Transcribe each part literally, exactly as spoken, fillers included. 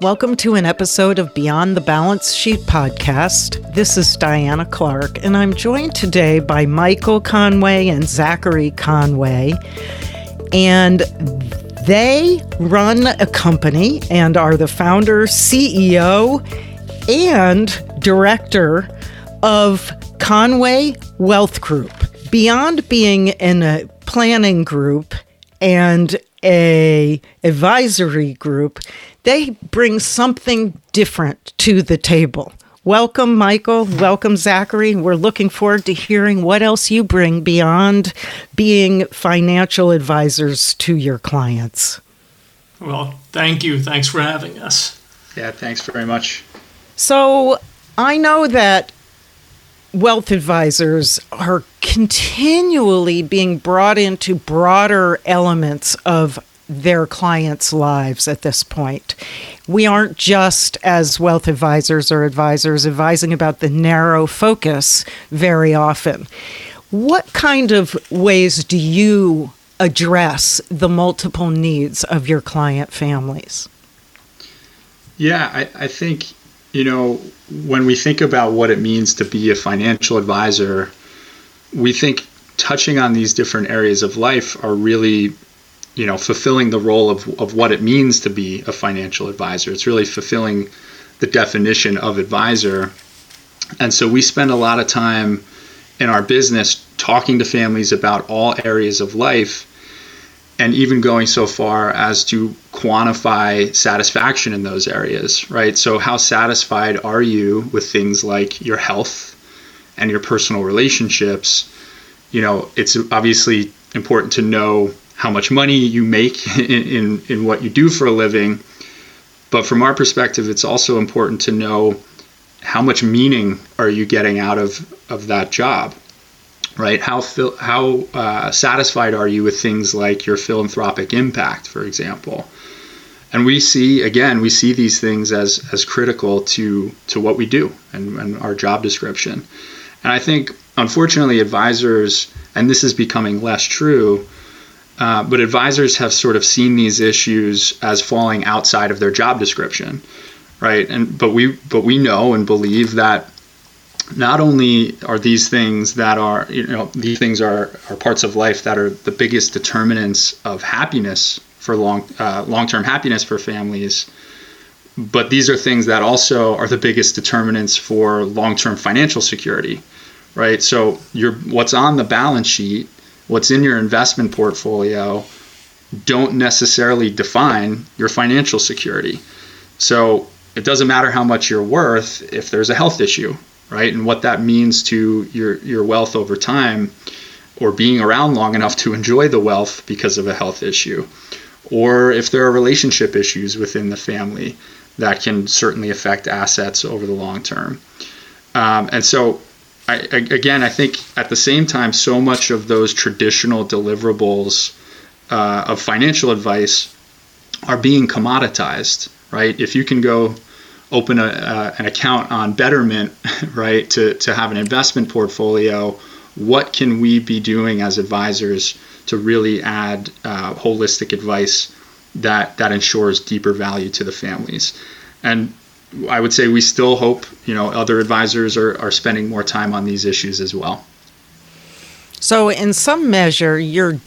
Welcome to an episode of Beyond the Balance Sheet podcast. This is Diana Clark, and I'm joined today by Michael Conway and Zachary Conway. And they run a company and are the founder, C E O, and director of Conway Wealth Group. Beyond being in a planning group and a advisory group, they bring something different to the table. Welcome, Michael. Welcome, Zachary. We're looking forward to hearing what else you bring beyond being financial advisors to your clients. Well, thank you. Thanks for having us. Yeah, thanks very much. So I know that wealth advisors are continually being brought into broader elements of their clients' lives at this point. We aren't just, as wealth advisors or advisors, advising about the narrow focus very often. What kind of ways do you address the multiple needs of your client families? Yeah, I, I think, you know, when we think about what it means to be a financial advisor, we think touching on these different areas of life are really, you know, fulfilling the role of, of what it means to be a financial advisor. It's really fulfilling the definition of advisor. And so we spend a lot of time in our business talking to families about all areas of life, and even going so far as to quantify satisfaction in those areas, right? So how satisfied are you with things like your health and your personal relationships? You know, it's obviously important to know how much money you make in, in, in what you do for a living. But from our perspective, it's also important to know how much meaning are you getting out of, of that job, right? How how uh, satisfied are you with things like your philanthropic impact, for example? And we see, again, we see these things as as critical to to what we do and, and our job description. And I think, unfortunately, advisors, and this is becoming less true, uh, but advisors have sort of seen these issues as falling outside of their job description, right? And but we but we know and believe that not only are these things that are, you know, these things are, are parts of life that are the biggest determinants of happiness for long, uh, long-term happiness for families, but these are things that also are the biggest determinants for long-term financial security, right? So your, what's on the balance sheet, what's in your investment portfolio, don't necessarily define your financial security. So it doesn't matter how much you're worth if there's a health issue, right? And what that means to your, your wealth over time, or being around long enough to enjoy the wealth because of a health issue, or if there are relationship issues within the family that can certainly affect assets over the long term. Um, and so, I, I, again, I think at the same time, so much of those traditional deliverables uh, of financial advice are being commoditized, right? If you can go open a, uh, an account on Betterment, right, to, to have an investment portfolio, what can we be doing as advisors to really add uh, holistic advice that, that ensures deeper value to the families? And I would say we still hope, you know, other advisors are, are spending more time on these issues as well. So in some measure, you're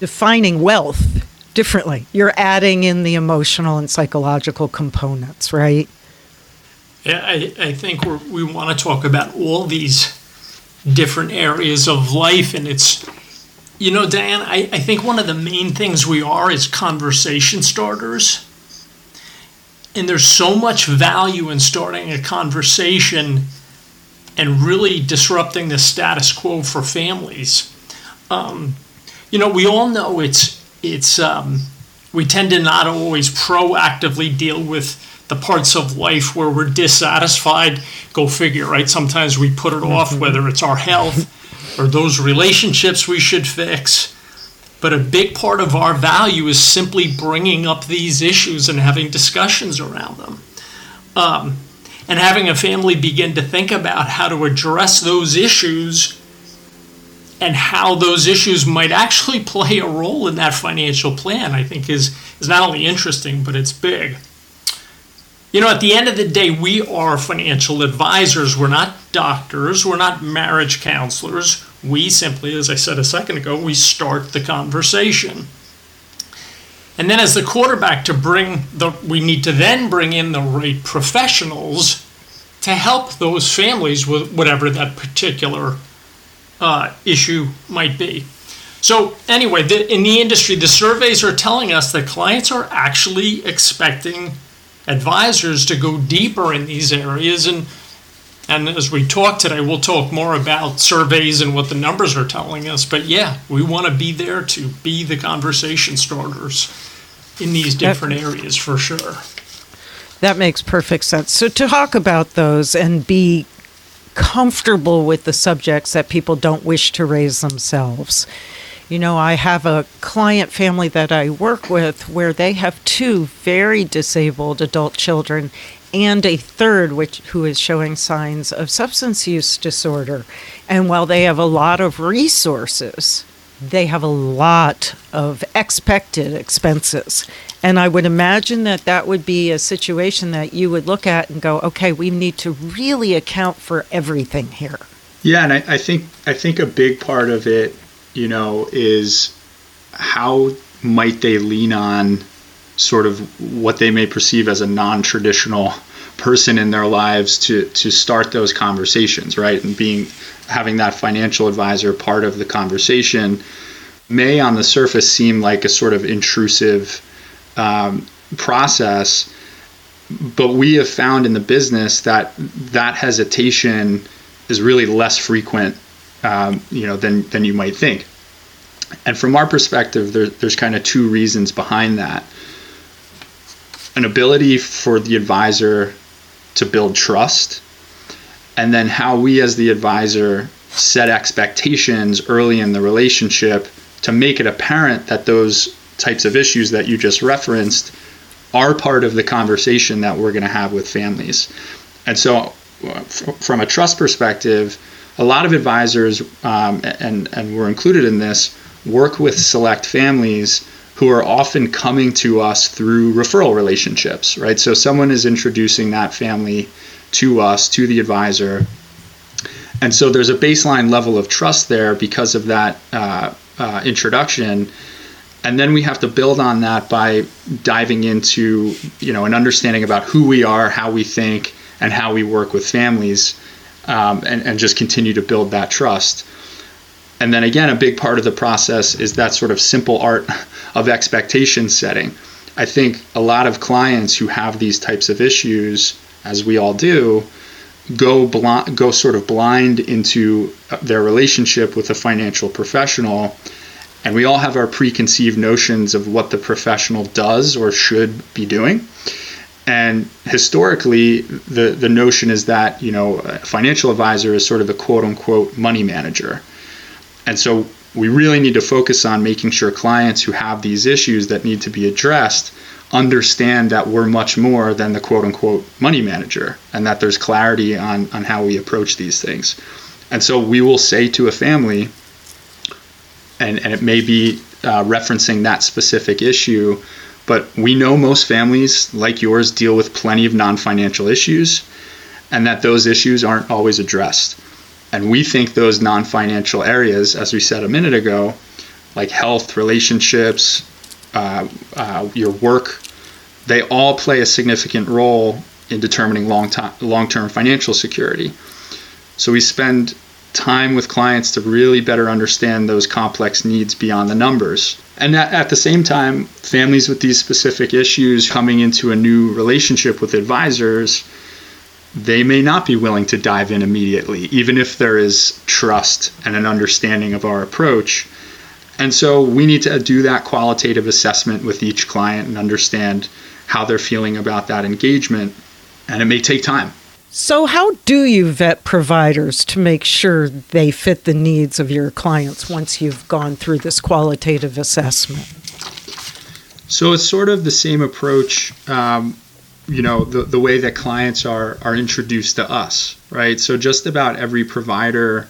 defining wealth differently. You're adding in the emotional and psychological components, right? Yeah, I, I think we're, we want to talk about all these different areas of life. And it's, you know, Diane, I, I think one of the main things we are is conversation starters. And there's so much value in starting a conversation and really disrupting the status quo for families. Um, you know, we all know it's, it's um, we tend to not always proactively deal with the parts of life where we're dissatisfied, go figure, right? Sometimes we put it off, whether it's our health or those relationships we should fix. But a big part of our value is simply bringing up these issues and having discussions around them. Um, and having a family begin to think about how to address those issues and how those issues might actually play a role in that financial plan, I think is, is not only interesting, but it's big. You know, at the end of the day, we are financial advisors. We're not doctors. We're not marriage counselors. We simply, as I said a second ago, we start the conversation. And then as the quarterback, to bring the, we need to then bring in the right professionals to help those families with whatever that particular uh, issue might be. So anyway, the, in the industry, the surveys are telling us that clients are actually expecting advisors to go deeper in these areas, and and as we talk today, we'll talk more about surveys and what the numbers are telling us. But yeah, we want to be there to be the conversation starters in these different that, areas for sure. That makes perfect sense. So to talk about those and be comfortable with the subjects that people don't wish to raise themselves. You know, I have a client family that I work with where they have two very disabled adult children and a third which who is showing signs of substance use disorder. And while they have a lot of resources, they have a lot of expected expenses. And I would imagine that that would be a situation that you would look at and go, okay, we need to really account for everything here. Yeah, and I, I think I think a big part of it, you know, is how might they lean on sort of what they may perceive as a non-traditional person in their lives to to start those conversations, right? And being having that financial advisor part of the conversation may on the surface seem like a sort of intrusive um, process, but we have found in the business that that hesitation is really less frequent Um, you know, than, than you might think. And from our perspective, there, there's kind of two reasons behind that. An ability for the advisor to build trust, and then how we as the advisor set expectations early in the relationship to make it apparent that those types of issues that you just referenced are part of the conversation that we're going to have with families. And so f- from a trust perspective, a lot of advisors, um, and, and we're included in this, work with select families who are often coming to us through referral relationships, right? So someone is introducing that family to us, to the advisor. And so there's a baseline level of trust there because of that uh, uh, introduction. And then we have to build on that by diving into, you know, an understanding about who we are, how we think, and how we work with families. Um, and, and just continue to build that trust. And then again, a big part of the process is that sort of simple art of expectation setting. I think a lot of clients who have these types of issues, as we all do, go bl- go sort of blind into their relationship with a financial professional. And we all have our preconceived notions of what the professional does or should be doing. And historically, the, the notion is that, you know, a financial advisor is sort of the quote unquote money manager. And so we really need to focus on making sure clients who have these issues that need to be addressed understand that we're much more than the quote unquote money manager, and that there's clarity on, on how we approach these things. And so we will say to a family, and, and it may be uh, referencing that specific issue, but we know most families like yours deal with plenty of non-financial issues, and that those issues aren't always addressed. And we think those non-financial areas, as we said a minute ago, like health, relationships, uh, uh, your work, they all play a significant role in determining long to- long-term financial security. So we spend time with clients to really better understand those complex needs beyond the numbers. And at, at the same time, families with these specific issues coming into a new relationship with advisors, they may not be willing to dive in immediately, even if there is trust and an understanding of our approach. And so we need to do that qualitative assessment with each client and understand how they're feeling about that engagement. And it may take time. So how do you vet providers to make sure they fit the needs of your clients once you've gone through this qualitative assessment? So it's sort of the same approach, um, you know, the, the way that clients are are introduced to us, right? So just about every provider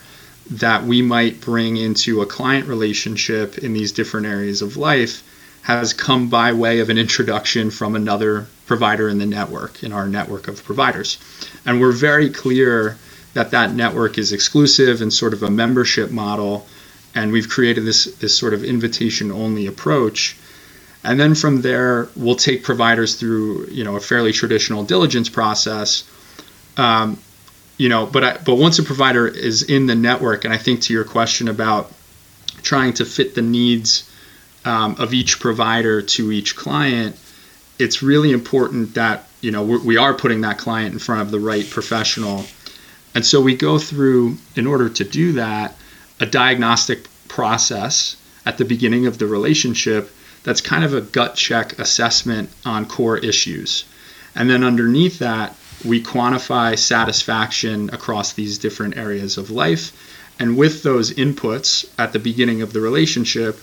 that we might bring into a client relationship in these different areas of life has come by way of an introduction from another provider in the network, in our network of providers. And we're very clear that that network is exclusive and sort of a membership model. And we've created this, this sort of invitation-only approach. And then from there, we'll take providers through, you know, a fairly traditional diligence process. Um, you know, but I, but once a provider is in the network, and I think to your question about trying to fit the needs Um, of each provider to each client, it's really important that, you know, we're, we are putting that client in front of the right professional. And so we go through, in order to do that, a diagnostic process at the beginning of the relationship that's kind of a gut check assessment on core issues. And then underneath that, we quantify satisfaction across these different areas of life. And with those inputs at the beginning of the relationship,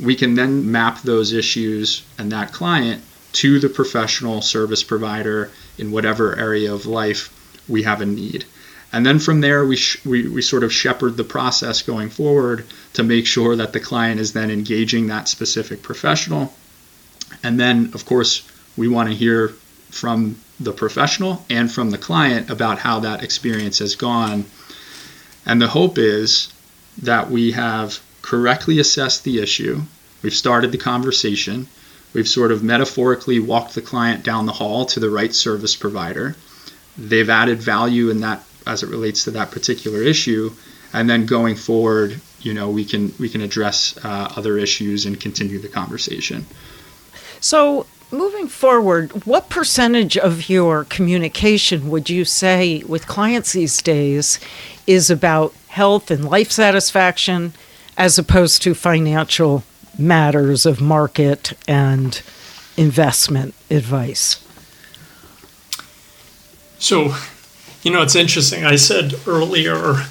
we can then map those issues and that client to the professional service provider in whatever area of life we have a need. And then from there, we, sh- we we sort of shepherd the process going forward to make sure that the client is then engaging that specific professional. And then, of course, we want to hear from the professional and from the client about how that experience has gone. And the hope is that we have correctly assessed the issue, we've started the conversation, we've sort of metaphorically walked the client down the hall to the right service provider, they've added value in that as it relates to that particular issue, and then going forward, you know, we can we can address uh, other issues and continue the conversation. So moving forward, what percentage of your communication would you say with clients these days is about health and life satisfaction, as opposed to financial matters of market and investment advice? So, you know, it's interesting. I said earlier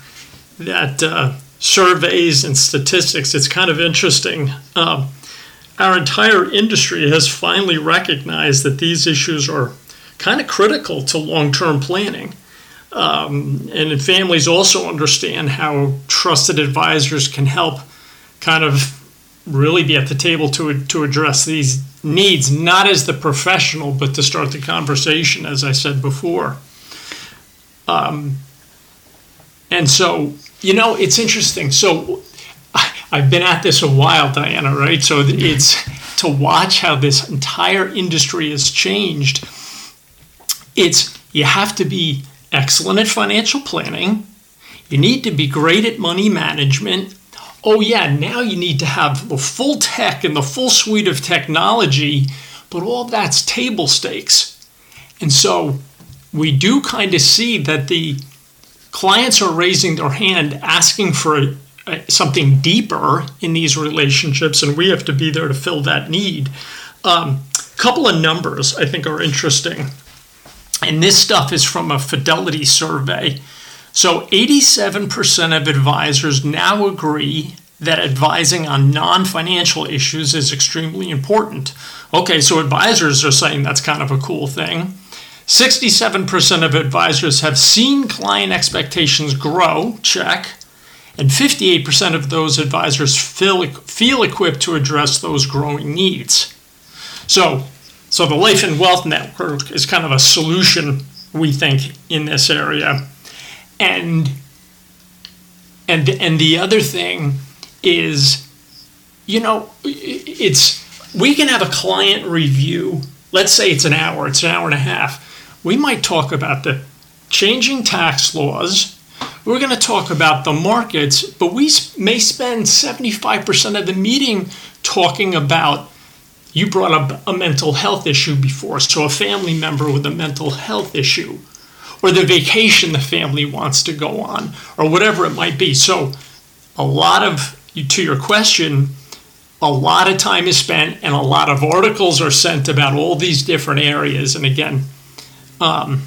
that uh, surveys and statistics, it's kind of interesting. Uh, our entire industry has finally recognized that these issues are kind of critical to long-term planning. Um, and families also understand how trusted advisors can help kind of really be at the table to to address these needs, not as the professional, but to start the conversation, as I said before. Um, and so, you know, it's interesting. So I, I've been at this a while, Diana, right? So it's to watch how this entire industry has changed. It's you have to be excellent at financial planning. You need to be great at money management. Oh yeah, now you need to have the full tech and the full suite of technology, but all that's table stakes. And so we do kind of see that the clients are raising their hand, asking for a, a, something deeper in these relationships, and we have to be there to fill that need. Um, couple of numbers I think are interesting. And this stuff is from a Fidelity survey. So eighty-seven percent of advisors now agree that advising on non-financial issues is extremely important. Okay, so advisors are saying that's kind of a cool thing. sixty-seven percent of advisors have seen client expectations grow, check. And fifty-eight percent of those advisors feel, feel equipped to address those growing needs. So, So the Life and Wealth Network is kind of a solution, we think, in this area. And and and the other thing is, you know, it's we can have a client review. Let's say it's an hour, it's an hour and a half. We might talk about the changing tax laws. We're going to talk about the markets, but we may spend seventy-five percent of the meeting talking about, you brought up a mental health issue before, so a family member with a mental health issue, or the vacation the family wants to go on, or whatever it might be. So a lot of, to your question, a lot of time is spent and a lot of articles are sent about all these different areas. And again, um,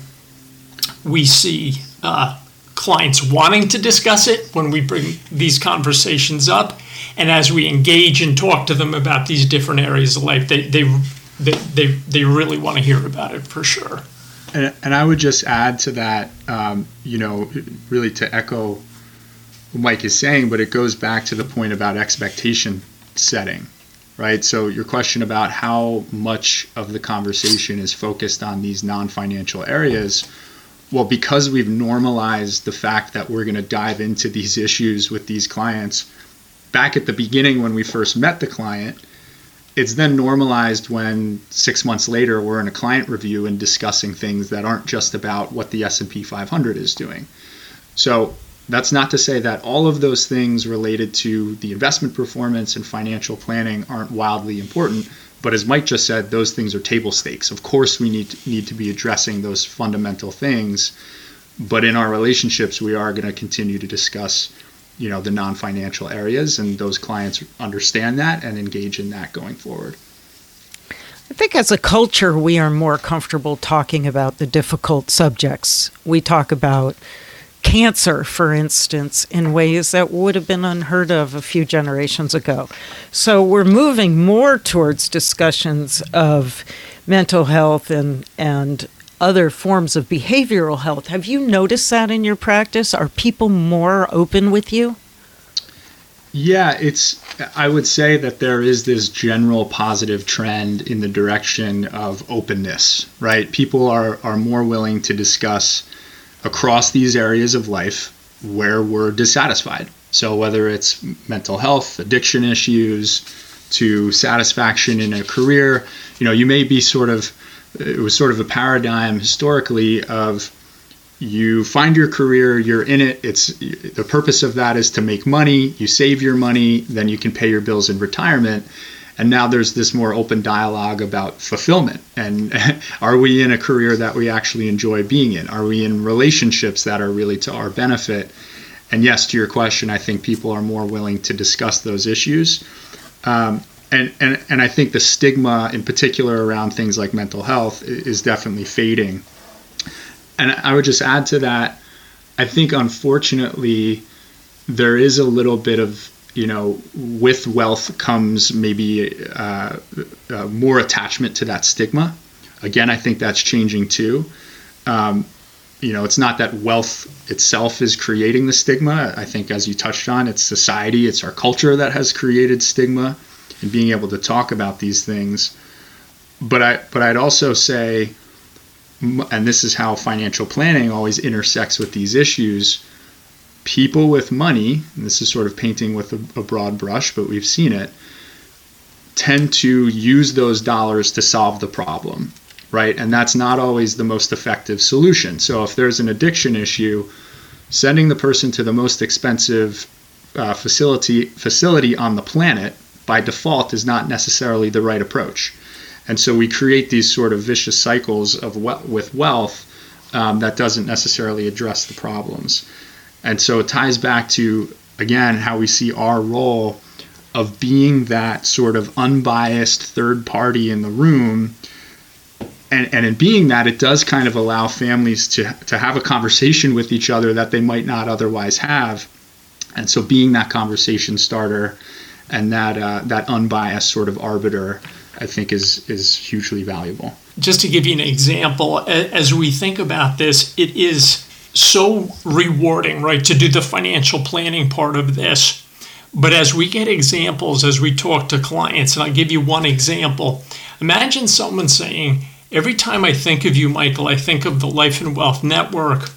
we see uh, clients wanting to discuss it when we bring these conversations up. And as we engage and talk to them about these different areas of life, they they they they, they really want to hear about it for sure. And, and I would just add to that, um, you know, really to echo what Mike is saying, but it goes back to the point about expectation setting, right? So your question about how much of the conversation is focused on these non-financial areas, well, because we've normalized the fact that we're going to dive into these issues with these clients, back at the beginning when we first met the client, it's then normalized when six months later we're in a client review and discussing things that aren't just about what the S and P five hundred is doing. So that's not to say that all of those things related to the investment performance and financial planning aren't wildly important, but as Mike just said, those things are table stakes. Of course, we need to, need to be addressing those fundamental things, but in our relationships, we are going to continue to discuss, you know, the non-financial areas, and those clients understand that and engage in that going forward. I think as a culture, we are more comfortable talking about the difficult subjects. We talk about cancer, for instance, in ways that would have been unheard of a few generations ago. So we're moving more towards discussions of mental health and, and other forms of behavioral health. Have you noticed that in your practice? Are people more open with you? Yeah, it's. I would say that there is this general positive trend in the direction of openness, right? People are, are more willing to discuss across these areas of life where we're dissatisfied. So whether it's mental health, addiction issues, to satisfaction in a career, you know, you may be sort of, it was sort of a paradigm historically of you find your career, you're in it, it's the purpose of that is to make money, you save your money, then you can pay your bills in retirement. And now there's this more open dialogue about fulfillment. And are we in a career that we actually enjoy being in? Are we in relationships that are really to our benefit? And yes, to your question, I think people are more willing to discuss those issues. Um, and, and, and I think the stigma in particular around things like mental health is definitely fading. And I would just add to that, I think unfortunately, there is a little bit of, you know, with wealth comes maybe uh, uh, more attachment to that stigma. Again, I think that's changing too. Um, you know, it's not that wealth itself is creating the stigma. I think as you touched on, it's society, it's our culture that has created stigma and being able to talk about these things. But I, but I'd also say, and this is how financial planning always intersects with these issues, people with money, and this is sort of painting with a, a broad brush, but we've seen it, tend to use those dollars to solve the problem, right? And that's not always the most effective solution. So if there's an addiction issue, sending the person to the most expensive uh, facility facility on the planet by default is not necessarily the right approach. And so we create these sort of vicious cycles of we- with wealth um, that doesn't necessarily address the problems. And so it ties back to, again, how we see our role of being that sort of unbiased third party in the room. And, and in being that, it does kind of allow families to, to have a conversation with each other that they might not otherwise have. And so being that conversation starter and that uh, that unbiased sort of arbiter, I think is is hugely valuable. Just to give you an example, as we think about this, it is so rewarding, right, to do the financial planning part of this. But as we get examples, as we talk to clients, and I'll give you one example. Imagine someone saying, every time I think of you, Michael, I think of the Life and Wealth Network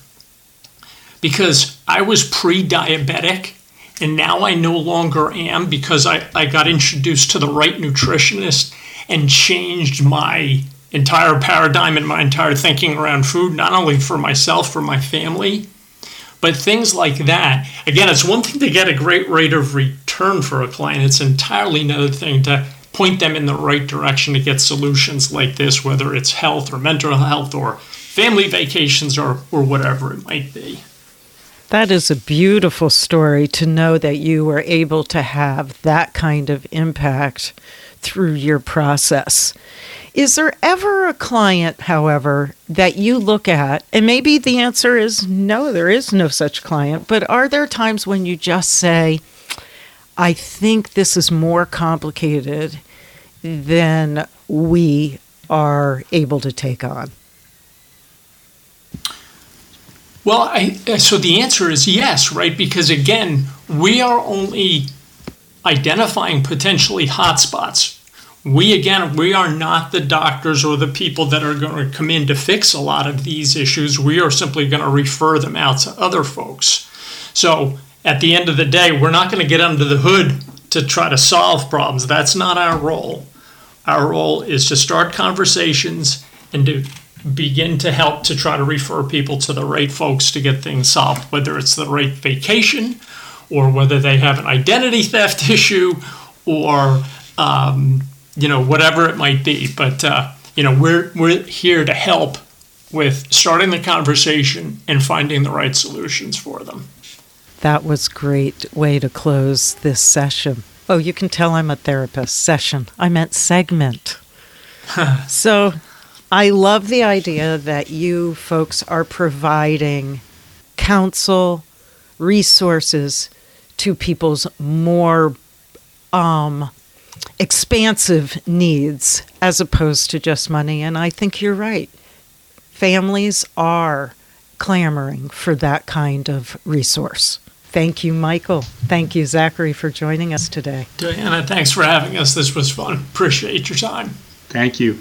because I was pre-diabetic and now I no longer am because I, I got introduced to the right nutritionist and changed my entire paradigm and my entire thinking around food, not only for myself, for my family, but things like that. Again, it's one thing to get a great rate of return for a client. It's entirely another thing to point them in the right direction to get solutions like this, whether it's health or mental health or family vacations or, or whatever it might be. That is a beautiful story to know that you were able to have that kind of impact through your process. Is there ever a client, however, that you look at, and maybe the answer is no, there is no such client, but are there times when you just say, I think this is more complicated than we are able to take on? Well, I, so the answer is yes, right? Because again, we are only identifying potentially hotspots. We, again, we are not the doctors or the people that are going to come in to fix a lot of these issues. We are simply going to refer them out to other folks. So at the end of the day, we're not going to get under the hood to try to solve problems. That's not our role. Our role is to start conversations and to begin to help to try to refer people to the right folks to get things solved, whether it's the right vacation or whether they have an identity theft issue or, um, you know, whatever it might be. But, uh, you know, we're we're here to help with starting the conversation and finding the right solutions for them. That was a great way to close this session. Oh, you can tell I'm a therapist. Session. I meant segment. So I love the idea that you folks are providing counsel, resources to people's more um, expansive needs as opposed to just money. And I think you're right. Families are clamoring for that kind of resource. Thank you, Michael. Thank you, Zachary, for joining us today. Diana, thanks for having us. This was fun. Appreciate your time. Thank you.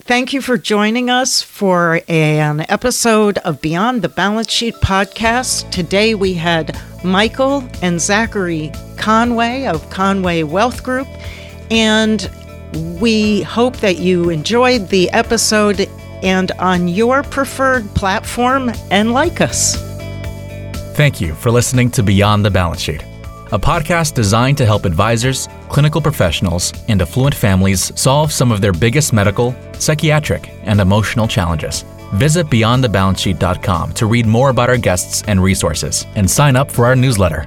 Thank you for joining us for an episode of Beyond the Balance Sheet podcast. Today we had Michael and Zachary Conway of Conway Wealth Group, and we hope that you enjoyed the episode and on your preferred platform and like us. Thank you for listening to Beyond the Balance Sheet, a podcast designed to help advisors, clinical professionals, and affluent families solve some of their biggest medical, psychiatric, and emotional challenges. Visit beyond the balance sheet dot com to read more about our guests and resources and sign up for our newsletter.